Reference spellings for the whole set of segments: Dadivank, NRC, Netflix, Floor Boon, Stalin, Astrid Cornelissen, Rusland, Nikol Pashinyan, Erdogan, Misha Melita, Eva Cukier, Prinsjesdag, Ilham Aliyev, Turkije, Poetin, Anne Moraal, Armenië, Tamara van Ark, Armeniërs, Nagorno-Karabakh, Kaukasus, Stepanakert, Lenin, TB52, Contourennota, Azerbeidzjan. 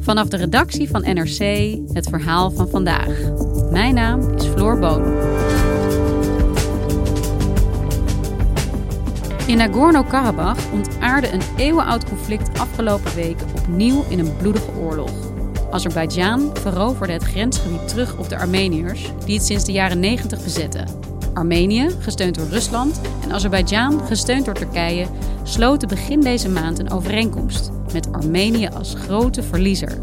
Vanaf de redactie van NRC, het verhaal van vandaag. Mijn naam is Floor Boon. In Nagorno-Karabakh ontaarde een eeuwenoud conflict afgelopen weken opnieuw in een bloedige oorlog. Azerbeidzjan veroverde het grensgebied terug op de Armeniërs, die het sinds de jaren 90 bezetten. Armenië, gesteund door Rusland, en Azerbeidzjan, gesteund door Turkije, sloten begin deze maand een overeenkomst, met Armenië als grote verliezer.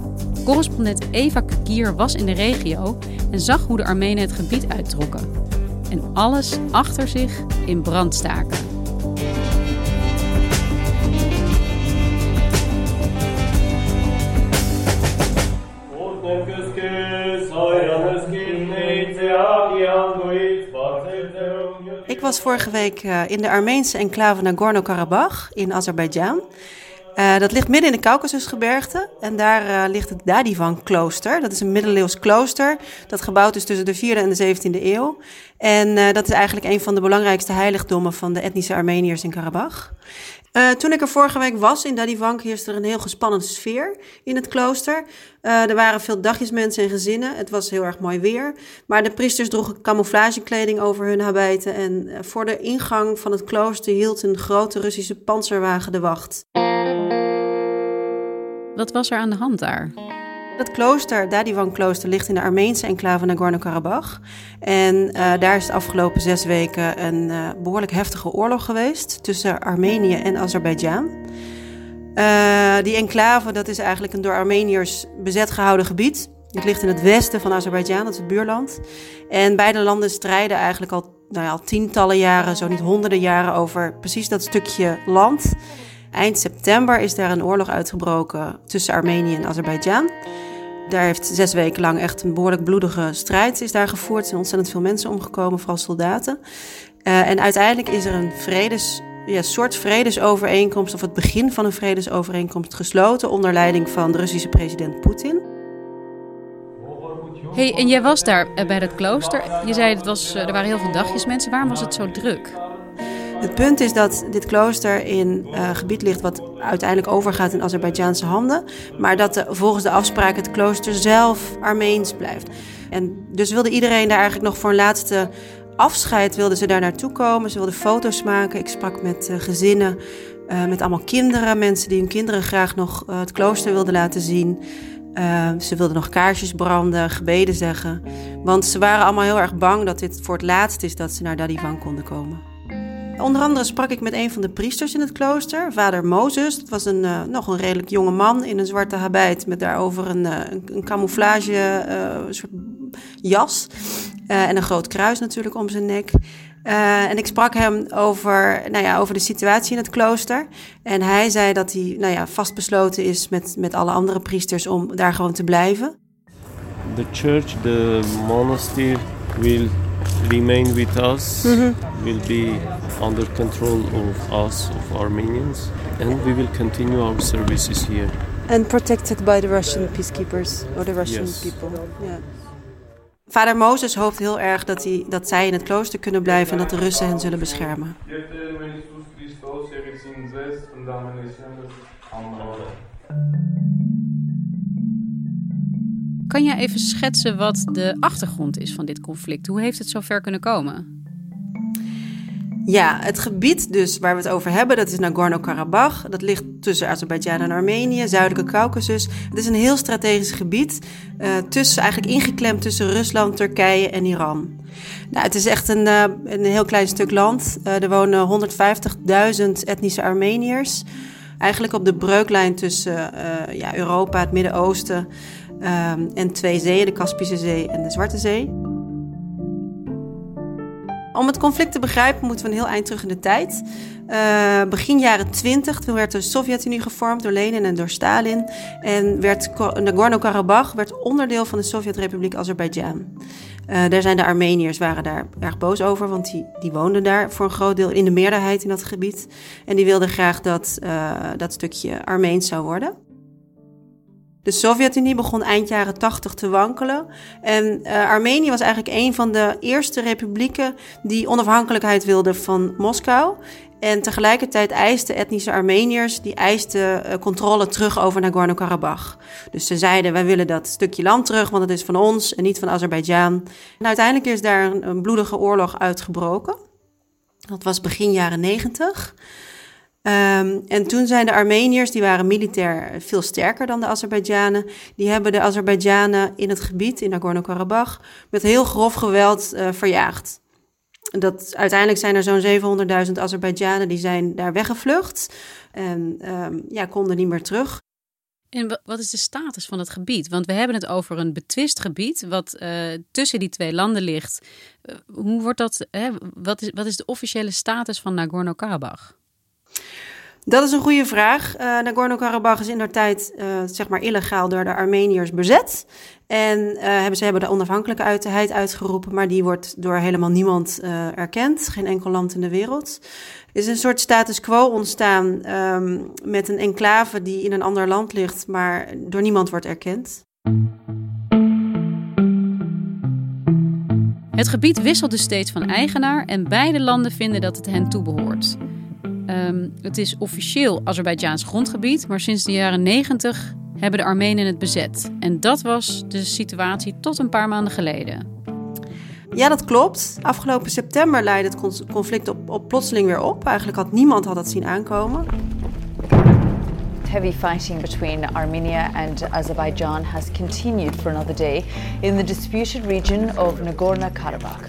Correspondent Eva Cukier was in de regio en zag hoe de Armenen het gebied uittrokken. En alles achter zich in brand staken. Ik was vorige week in de Armeense enclave Nagorno-Karabakh in Azerbeidzjan. Dat ligt midden in de Kaukasusgebergte en daar ligt het Dadivank-klooster. Dat is een middeleeuws klooster dat gebouwd is tussen de 4e en de 17e eeuw. En dat is eigenlijk een van de belangrijkste heiligdommen van de etnische Armeniërs in Karabach. Toen ik er vorige week was in Dadivank, heerste er een heel gespannen sfeer in het klooster. Er waren veel dagjesmensen en gezinnen. Het was heel erg mooi weer. Maar de priesters droegen camouflagekleding over hun habijten. En voor de ingang van het klooster hield een grote Russische panzerwagen de wacht. Wat was er aan de hand daar? Dat klooster, Dadivank-klooster, ligt in de Armeense enclave Nagorno-Karabakh. En daar is de afgelopen 6 weken een behoorlijk heftige oorlog geweest tussen Armenië en Azerbeidzjan. Die enclave, dat is eigenlijk een door Armeniërs bezet gehouden gebied. Het ligt in het westen van Azerbeidzjan, dat is het buurland. En beide landen strijden eigenlijk al tientallen jaren, zo niet honderden jaren, over precies dat stukje land. Eind september is daar een oorlog uitgebroken tussen Armenië en Azerbeidzjan. Daar heeft 6 weken lang echt een behoorlijk bloedige strijd is daar gevoerd. Er zijn ontzettend veel mensen omgekomen, vooral soldaten. En uiteindelijk is er een soort vredesovereenkomst, of het begin van een vredesovereenkomst, gesloten onder leiding van de Russische president Poetin. Hey, en jij was daar bij dat klooster. Je zei, er waren heel veel dagjes mensen. Waarom was het zo druk? Het punt is dat dit klooster in gebied ligt wat uiteindelijk overgaat in Azerbeidzjaanse handen. Maar dat volgens de afspraak het klooster zelf Armeens blijft. En dus wilde iedereen daar eigenlijk nog voor een laatste afscheid wilden ze daar naartoe komen. Ze wilden foto's maken. Ik sprak met gezinnen, met allemaal kinderen. Mensen die hun kinderen graag nog het klooster wilden laten zien. Ze wilden nog kaarsjes branden, gebeden zeggen. Want ze waren allemaal heel erg bang dat dit voor het laatst is dat ze naar Dadivank konden komen. Onder andere sprak ik met een van de priesters in het klooster, vader Mozes. Dat was nog een redelijk jonge man in een zwarte habit met daarover een camouflage soort jas. En een groot kruis natuurlijk om zijn nek. En ik sprak hem over de situatie in het klooster. En hij zei dat hij vastbesloten is met alle andere priesters om daar gewoon te blijven. The church, the monastery will remain with us, will be under control of us, of Armenians, and we will continue our services here. And protected by the Russian peacekeepers, or the Russian people. Yeah. Vader Mozes hoopt heel erg dat zij in het klooster kunnen blijven en dat de Russen hen zullen beschermen. Kan jij even schetsen wat de achtergrond is van dit conflict? Hoe heeft het zover kunnen komen? Ja, het gebied dus waar we het over hebben, dat is Nagorno-Karabakh. Dat ligt tussen Azerbeidzjan en Armenië, zuidelijke Kaukasus. Het is een heel strategisch gebied, eigenlijk ingeklemd tussen Rusland, Turkije en Iran. Nou, het is echt een heel klein stuk land. Er wonen 150.000 etnische Armeniërs. Eigenlijk op de breuklijn tussen Europa, het Midden-Oosten en 2 zeeën, de Kaspische Zee en de Zwarte Zee. Om het conflict te begrijpen moeten we een heel eind terug in de tijd. Begin jaren 20, toen werd de Sovjet-Unie gevormd door Lenin en door Stalin. En werd Nagorno-Karabakh werd onderdeel van de Sovjet-Republiek Azerbeidzjan. Daar zijn de Armeniërs waren daar erg boos over, want die woonden daar voor een groot deel in de meerderheid in dat gebied. En die wilden graag dat dat stukje Armeens zou worden. De Sovjet-Unie begon eind jaren 80 te wankelen. En Armenië was eigenlijk een van de eerste republieken die onafhankelijkheid wilde van Moskou. En tegelijkertijd eisten etnische Armeniërs, die eisten controle terug over Nagorno-Karabakh. Dus ze zeiden, wij willen dat stukje land terug, want het is van ons en niet van Azerbeidzjan. En uiteindelijk is daar een bloedige oorlog uitgebroken. Dat was begin jaren 90. En toen zijn de Armeniërs, die waren militair veel sterker dan de Azerbeidzjanen, die hebben de Azerbeidzjanen in het gebied, in Nagorno-Karabakh, met heel grof geweld verjaagd. Uiteindelijk zijn er zo'n 700.000 Azerbeidzjanen die zijn daar weggevlucht en konden niet meer terug. En wat is de status van het gebied? Want we hebben het over een betwist gebied wat tussen die twee landen ligt. Hoe wordt dat? Wat is de officiële status van Nagorno-Karabakh? Dat is een goede vraag. Nagorno-Karabakh is inderdaad illegaal door de Armeniërs bezet. En ze hebben de onafhankelijkheid uitgeroepen, maar die wordt door helemaal niemand erkend. Geen enkel land in de wereld. Er is een soort status quo ontstaan met een enclave die in een ander land ligt, maar door niemand wordt erkend. Het gebied wisselt dus steeds van eigenaar en beide landen vinden dat het hen toebehoort. Het is officieel Azerbeidzjaans grondgebied, maar sinds de jaren 90 hebben de Armenen het bezet. En dat was de situatie tot een paar maanden geleden. Ja, dat klopt. Afgelopen september leidde het conflict op plotseling weer op. Eigenlijk had niemand dat zien aankomen. Heavy fighting between Armenia and Azerbaijan has continued for another day in the disputed region of Nagorno-Karabakh.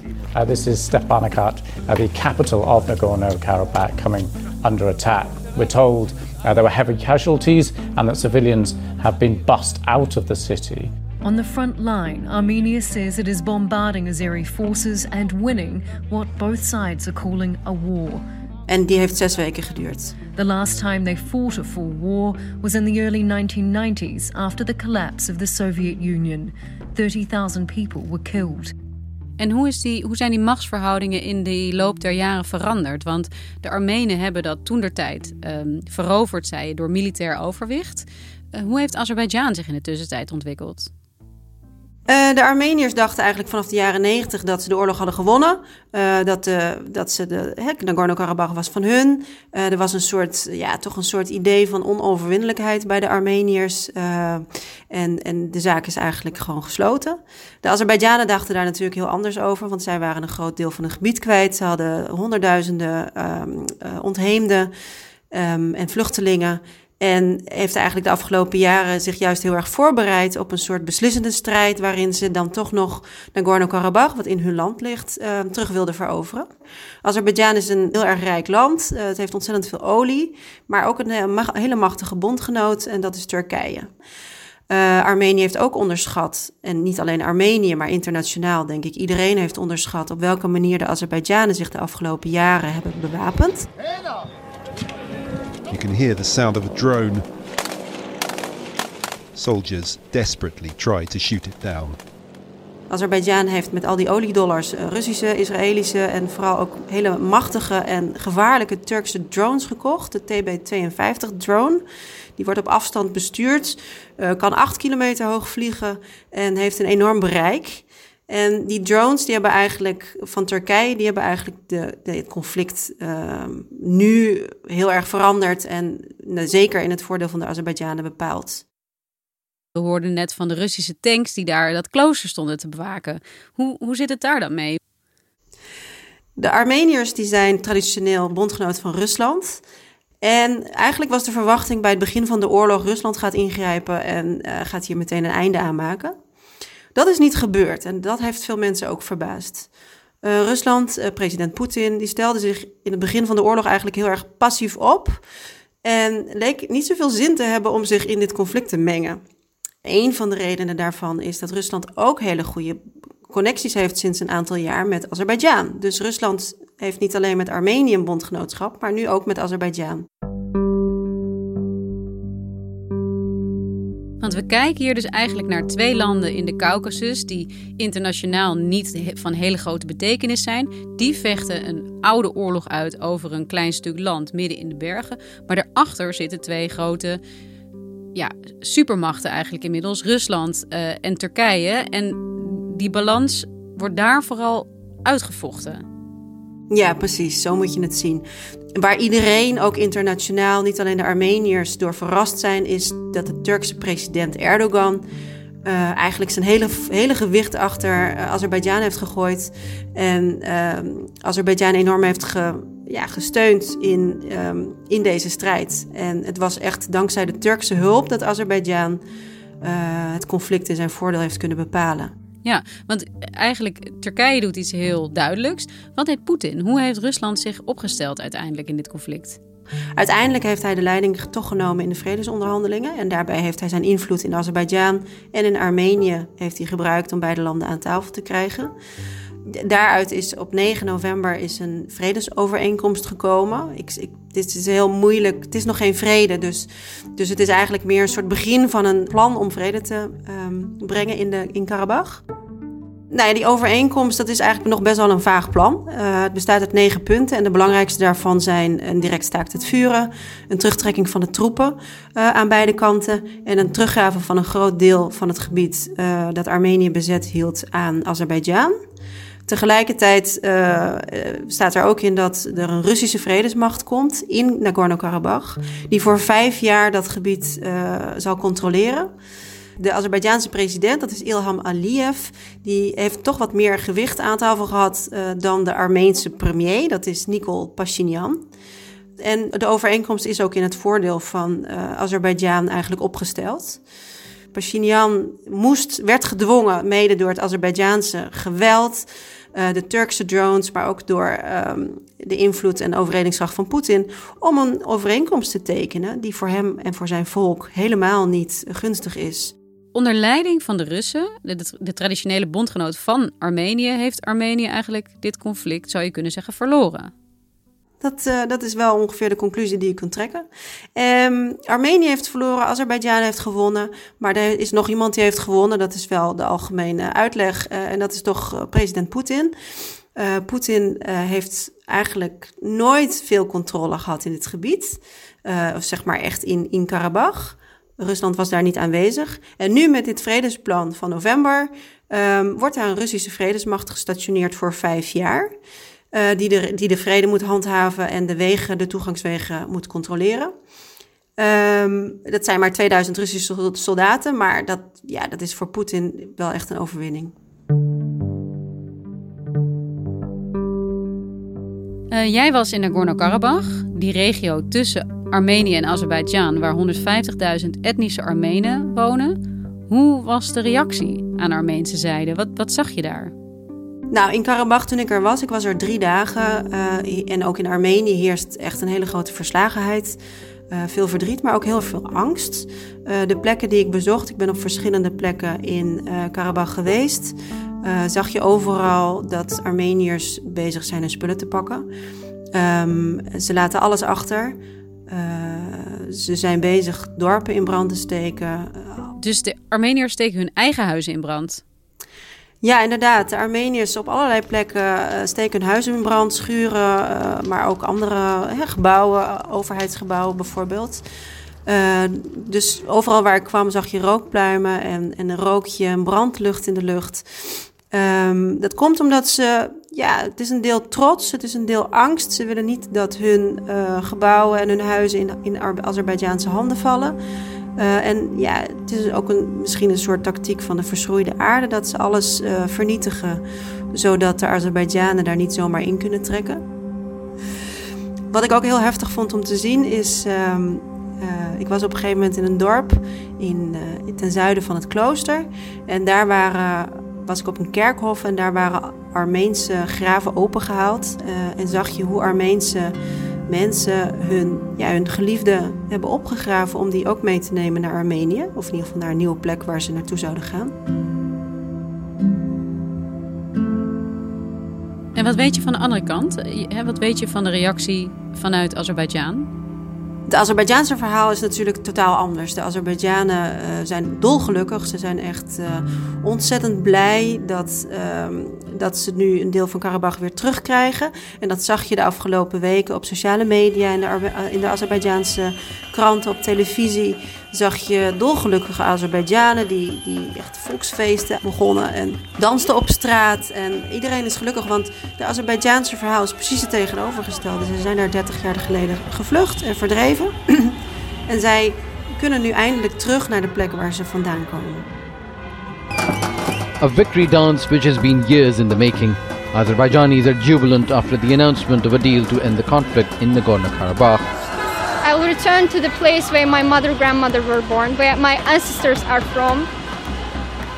This is Stepanakert, the capital of Nagorno-Karabakh, coming under attack. We're told there were heavy casualties and that civilians have been bussed out of the city. On the front line, Armenia says it is bombarding Azeri forces and winning what both sides are calling a war. En die heeft 6 weken geduurd. The last time they fought a full war was in the early 1990s, after the collapse of the Soviet Union. 30,000 people were killed. En hoe zijn die machtsverhoudingen in de loop der jaren veranderd? Want de Armenen hebben dat toentertijd veroverd, zei je, door militair overwicht. Hoe heeft Azerbeidzjan zich in de tussentijd ontwikkeld? De Armeniërs dachten eigenlijk vanaf de jaren 90 dat ze de oorlog hadden gewonnen. Nagorno-Karabakh was van hun. Er was toch een soort idee van onoverwinnelijkheid bij de Armeniërs. En de zaak is eigenlijk gewoon gesloten. De Azerbeidzjanen dachten daar natuurlijk heel anders over, want zij waren een groot deel van hun gebied kwijt. Ze hadden honderdduizenden ontheemden en vluchtelingen. En heeft eigenlijk de afgelopen jaren zich juist heel erg voorbereid op een soort beslissende strijd, waarin ze dan toch nog Nagorno-Karabakh, wat in hun land ligt, terug wilden veroveren. Azerbeidzjan is een heel erg rijk land. Het heeft ontzettend veel olie, maar ook een hele machtige bondgenoot, en dat is Turkije. Armenië heeft ook onderschat, en niet alleen Armenië, maar internationaal denk ik. Iedereen heeft onderschat op welke manier de Azerbeidzjanen zich de afgelopen jaren hebben bewapend. You can hear the sound of a drone. Soldiers desperately try to shoot it down. Azerbeidzjan heeft met al die oliedollars Russische, Israëlische en vooral ook hele machtige en gevaarlijke Turkse drones gekocht. De TB52 drone. Die wordt op afstand bestuurd, kan 8 kilometer hoog vliegen en heeft een enorm bereik. En die drones die hebben eigenlijk het conflict nu heel erg veranderd en zeker in het voordeel van de Azerbeidzjanen bepaald. We hoorden net van de Russische tanks die daar dat klooster stonden te bewaken. Hoe zit het daar dan mee? De Armeniërs die zijn traditioneel bondgenoot van Rusland. En eigenlijk was de verwachting bij het begin van de oorlog, Rusland gaat ingrijpen en gaat hier meteen een einde aan maken. Dat is niet gebeurd en dat heeft veel mensen ook verbaasd. President Poetin, die stelde zich in het begin van de oorlog eigenlijk heel erg passief op en leek niet zoveel zin te hebben om zich in dit conflict te mengen. Een van de redenen daarvan is dat Rusland ook hele goede connecties heeft sinds een aantal jaar met Azerbeidzjan. Dus Rusland heeft niet alleen met Armenië een bondgenootschap, maar nu ook met Azerbeidzjan. Want we kijken hier dus eigenlijk naar twee landen in de Kaukasus die internationaal niet van hele grote betekenis zijn. Die vechten een oude oorlog uit over een klein stuk land midden in de bergen. Maar daarachter zitten twee grote supermachten eigenlijk inmiddels. Rusland en Turkije. En die balans wordt daar vooral uitgevochten. Ja, precies. Zo moet je het zien. Waar iedereen, ook internationaal, niet alleen de Armeniërs, door verrast zijn, is dat de Turkse president Erdogan eigenlijk zijn hele gewicht achter Azerbeidzjan heeft gegooid. En Azerbeidzjan enorm heeft gesteund in deze strijd. En het was echt dankzij de Turkse hulp dat Azerbeidzjan het conflict in zijn voordeel heeft kunnen bepalen. Ja, want eigenlijk Turkije doet iets heel duidelijks. Wat heeft Poetin? Hoe heeft Rusland zich opgesteld uiteindelijk in dit conflict? Uiteindelijk heeft hij de leiding toch genomen in de vredesonderhandelingen. En daarbij heeft hij zijn invloed in Azerbeidzjan en in Armenië heeft hij gebruikt om beide landen aan tafel te krijgen. Daaruit is op 9 november is een vredesovereenkomst gekomen. Dit is heel moeilijk. Het is nog geen vrede. Dus het is eigenlijk meer een soort begin van een plan om vrede te brengen in Karabach. Nou ja, die overeenkomst, dat is eigenlijk nog best wel een vaag plan. Het bestaat uit 9 punten en de belangrijkste daarvan zijn een direct staakt het vuren, een terugtrekking van de troepen aan beide kanten en een teruggave van een groot deel van het gebied dat Armenië bezet hield aan Azerbeidzjan. Tegelijkertijd staat er ook in dat er een Russische vredesmacht komt in Nagorno-Karabakh, die voor 5 jaar dat gebied zal controleren. De Azerbeidjaanse president, dat is Ilham Aliyev, die heeft toch wat meer gewicht aan tafel gehad dan de Armeense premier, dat is Nikol Pashinyan. En de overeenkomst is ook in het voordeel van Azerbeidzjan eigenlijk opgesteld. Pashinyan werd gedwongen, mede door het Azerbeidjaanse geweld, de Turkse drones, maar ook door de invloed en overredingskracht van Poetin, om een overeenkomst te tekenen die voor hem en voor zijn volk helemaal niet gunstig is. Onder leiding van de Russen, de traditionele bondgenoot van Armenië, heeft Armenië eigenlijk dit conflict, zou je kunnen zeggen, verloren. Dat is wel ongeveer de conclusie die je kunt trekken. Armenië heeft verloren, Azerbeidzjan heeft gewonnen. Maar er is nog iemand die heeft gewonnen. Dat is wel de algemene uitleg. En dat is toch president Poetin. Poetin heeft eigenlijk nooit veel controle gehad in dit gebied. Of zeg maar echt in Karabach. Rusland was daar niet aanwezig. En nu met dit vredesplan van november wordt daar een Russische vredesmacht gestationeerd voor 5 jaar... Die de vrede moet handhaven en de toegangswegen moet controleren. Dat zijn maar 2000 Russische soldaten, maar dat is voor Poetin wel echt een overwinning. Jij was in Nagorno-Karabakh, die regio tussen Armenië en Azerbeidzjan, waar 150.000 etnische Armenen wonen. Hoe was de reactie aan de Armeense zijde? Wat zag je daar? Nou, in Karabach toen ik was er 3 dagen. En ook in Armenië heerst echt een hele grote verslagenheid. Veel verdriet, maar ook heel veel angst. De plekken die ik bezocht, ik ben op verschillende plekken in Karabach geweest. Zag je overal dat Armeniërs bezig zijn hun spullen te pakken. Ze laten alles achter. Ze zijn bezig dorpen in brand te steken. Dus de Armeniërs steken hun eigen huizen in brand? Ja, inderdaad. De Armeniërs op allerlei plekken steken hun huizen in brand, schuren, maar ook andere gebouwen, overheidsgebouwen bijvoorbeeld. Dus overal waar ik kwam zag je rookpluimen en een rookje, een brandlucht in de lucht. Dat komt omdat het is een deel trots, het is een deel angst. Ze willen niet dat hun gebouwen en hun huizen in Azerbeidjaanse handen vallen. Het is ook misschien een soort tactiek van de verschroeide aarde dat ze alles vernietigen, zodat de Azerbeidzjanen daar niet zomaar in kunnen trekken. Wat ik ook heel heftig vond om te zien is, ik was op een gegeven moment in een dorp ten zuiden van het klooster en daar was ik op een kerkhof en daar waren Armeense graven opengehaald en zag je hoe Armeense mensen hun geliefden hebben opgegraven om die ook mee te nemen naar Armenië. Of in ieder geval naar een nieuwe plek waar ze naartoe zouden gaan. En wat weet je van de andere kant? Wat weet je van de reactie vanuit Azerbeidzjan? Het Azerbeidjaanse verhaal is natuurlijk totaal anders. De Azerbeidzjanen zijn dolgelukkig. Ze zijn echt ontzettend blij dat ze nu een deel van Karabach weer terugkrijgen. En dat zag je de afgelopen weken op sociale media, in de Azerbeidjaanse kranten, op televisie. Zag je dolgelukkige Azerbeidzjanen die echt volksfeesten begonnen en dansten op straat. En iedereen is gelukkig, want de Azerbeidjaanse verhaal is precies het tegenovergestelde. Ze zijn daar 30 jaar geleden gevlucht en verdreven. En zij kunnen nu eindelijk terug naar de plek waar ze vandaan komen. A victory dance which has been years in the making. Azerbaijanis are jubilant after the announcement of a deal to end the conflict in Nagorno-Karabakh. I will return to the place where my mother and grandmother were born, where my ancestors are from.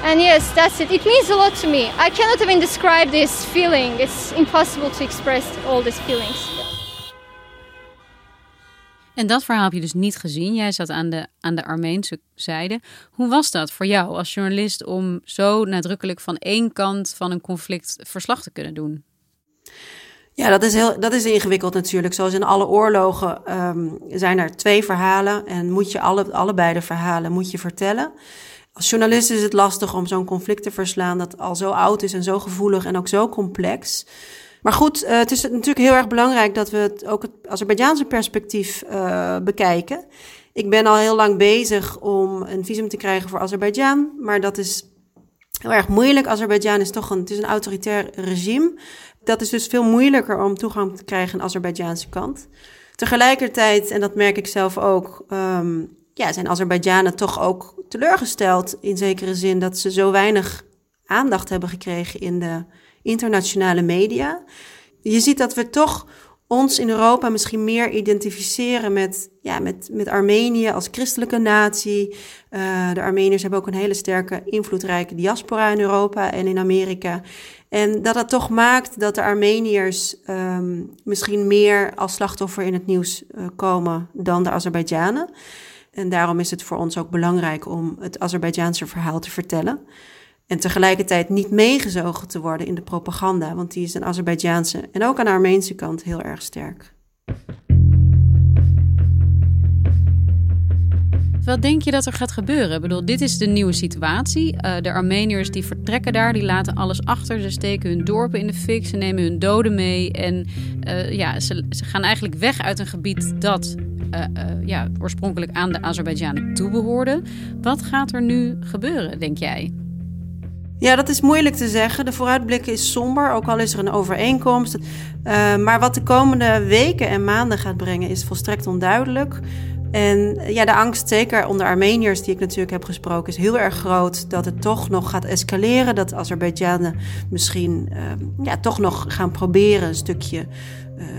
And yes, that's it. It means a lot to me. I cannot even describe this feeling. It's impossible to express all these feelings. En dat verhaal heb je dus niet gezien. Jij zat aan de Armeense zijde. Hoe was dat voor jou als journalist om zo nadrukkelijk van één kant van een conflict verslag te kunnen doen? Ja, dat is ingewikkeld natuurlijk. Zoals in alle oorlogen zijn er twee verhalen en moet je allebei de verhalen vertellen. Als journalist is het lastig om zo'n conflict te verslaan dat al zo oud is en zo gevoelig en ook zo complex. Maar goed, het is natuurlijk heel erg belangrijk dat we ook het Azerbeidjaanse perspectief bekijken. Ik ben al heel lang bezig om een visum te krijgen voor Azerbeidzjan, maar dat is heel erg moeilijk. Azerbeidzjan is toch een autoritair regime. Dat is dus veel moeilijker om toegang te krijgen aan de Azerbeidjaanse kant. Tegelijkertijd, en dat merk ik zelf ook, zijn Azerbeidzjanen toch ook teleurgesteld, in zekere zin dat ze zo weinig aandacht hebben gekregen in de internationale media. Je ziet dat we toch ons in Europa misschien meer identificeren met Armenië als christelijke natie. De Armeniërs hebben ook een hele sterke, invloedrijke diaspora in Europa en in Amerika. En dat toch maakt dat de Armeniërs misschien meer als slachtoffer in het nieuws komen dan de Azerbeidzjanen. En daarom is het voor ons ook belangrijk om het Azerbeidjaanse verhaal te vertellen. En tegelijkertijd niet meegezogen te worden in de propaganda, want die is aan de Azerbeidjaanse en ook aan de Armeense kant heel erg sterk. Wat denk je dat er gaat gebeuren? Ik bedoel, dit is de nieuwe situatie. De Armeniërs die vertrekken daar, die laten alles achter. Ze steken hun dorpen in de fik, ze nemen hun doden mee. En ze gaan eigenlijk weg uit een gebied dat oorspronkelijk aan de Azerbeidzjanen toebehoorde. Wat gaat er nu gebeuren, denk jij? Ja, dat is moeilijk te zeggen. De vooruitblik is somber, ook al is er een overeenkomst. Maar wat de komende weken en maanden gaat brengen is volstrekt onduidelijk. En ja, de angst, zeker onder Armeniërs die ik natuurlijk heb gesproken, is heel erg groot dat het toch nog gaat escaleren. Dat Azerbeidzjanen misschien toch nog gaan proberen een stukje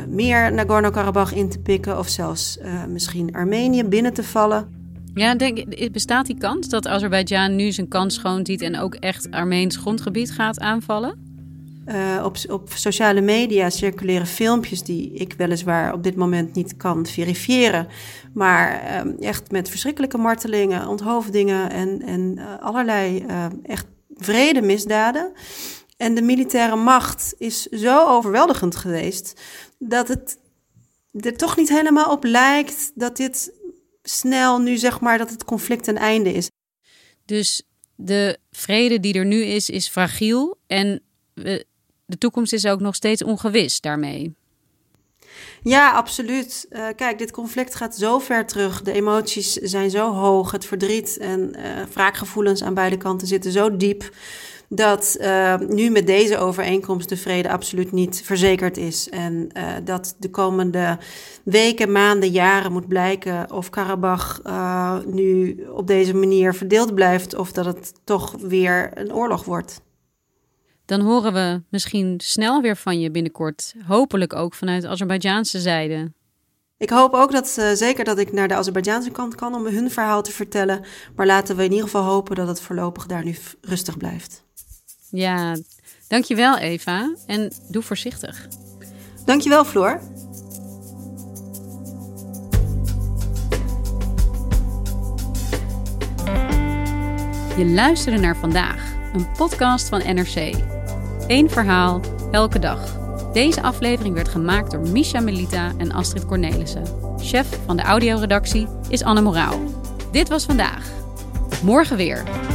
meer Nagorno-Karabakh in te pikken. Of zelfs misschien Armenië binnen te vallen. Ja, bestaat die kans dat Azerbeidzjan nu zijn kans schoon ziet en ook echt Armeens grondgebied gaat aanvallen? Op sociale media circuleren filmpjes die ik weliswaar op dit moment niet kan verifiëren. Maar echt met verschrikkelijke martelingen, onthoofdingen en allerlei echt wrede misdaden. En de militaire macht is zo overweldigend geweest dat het er toch niet helemaal op lijkt dat dit snel nu dat het conflict een einde is. Dus de vrede die er nu is fragiel en de toekomst is ook nog steeds ongewis daarmee. Ja, absoluut. Kijk, dit conflict gaat zo ver terug. De emoties zijn zo hoog, het verdriet en wraakgevoelens aan beide kanten zitten zo diep dat nu met deze overeenkomst de vrede absoluut niet verzekerd is. En dat de komende weken, maanden, jaren moet blijken of Karabach nu op deze manier verdeeld blijft of dat het toch weer een oorlog wordt. Dan horen we misschien snel weer van je binnenkort. Hopelijk ook vanuit de Azerbeidjaanse zijde. Ik hoop ook dat ik naar de Azerbeidjaanse kant kan om hun verhaal te vertellen. Maar laten we in ieder geval hopen dat het voorlopig daar nu rustig blijft. Ja, dankjewel Eva en doe voorzichtig. Dankjewel Floor. Je luisterde naar Vandaag, een podcast van NRC. Eén verhaal, elke dag. Deze aflevering werd gemaakt door Misha Melita en Astrid Cornelissen. Chef van de audioredactie is Anne Moraal. Dit was vandaag. Morgen weer.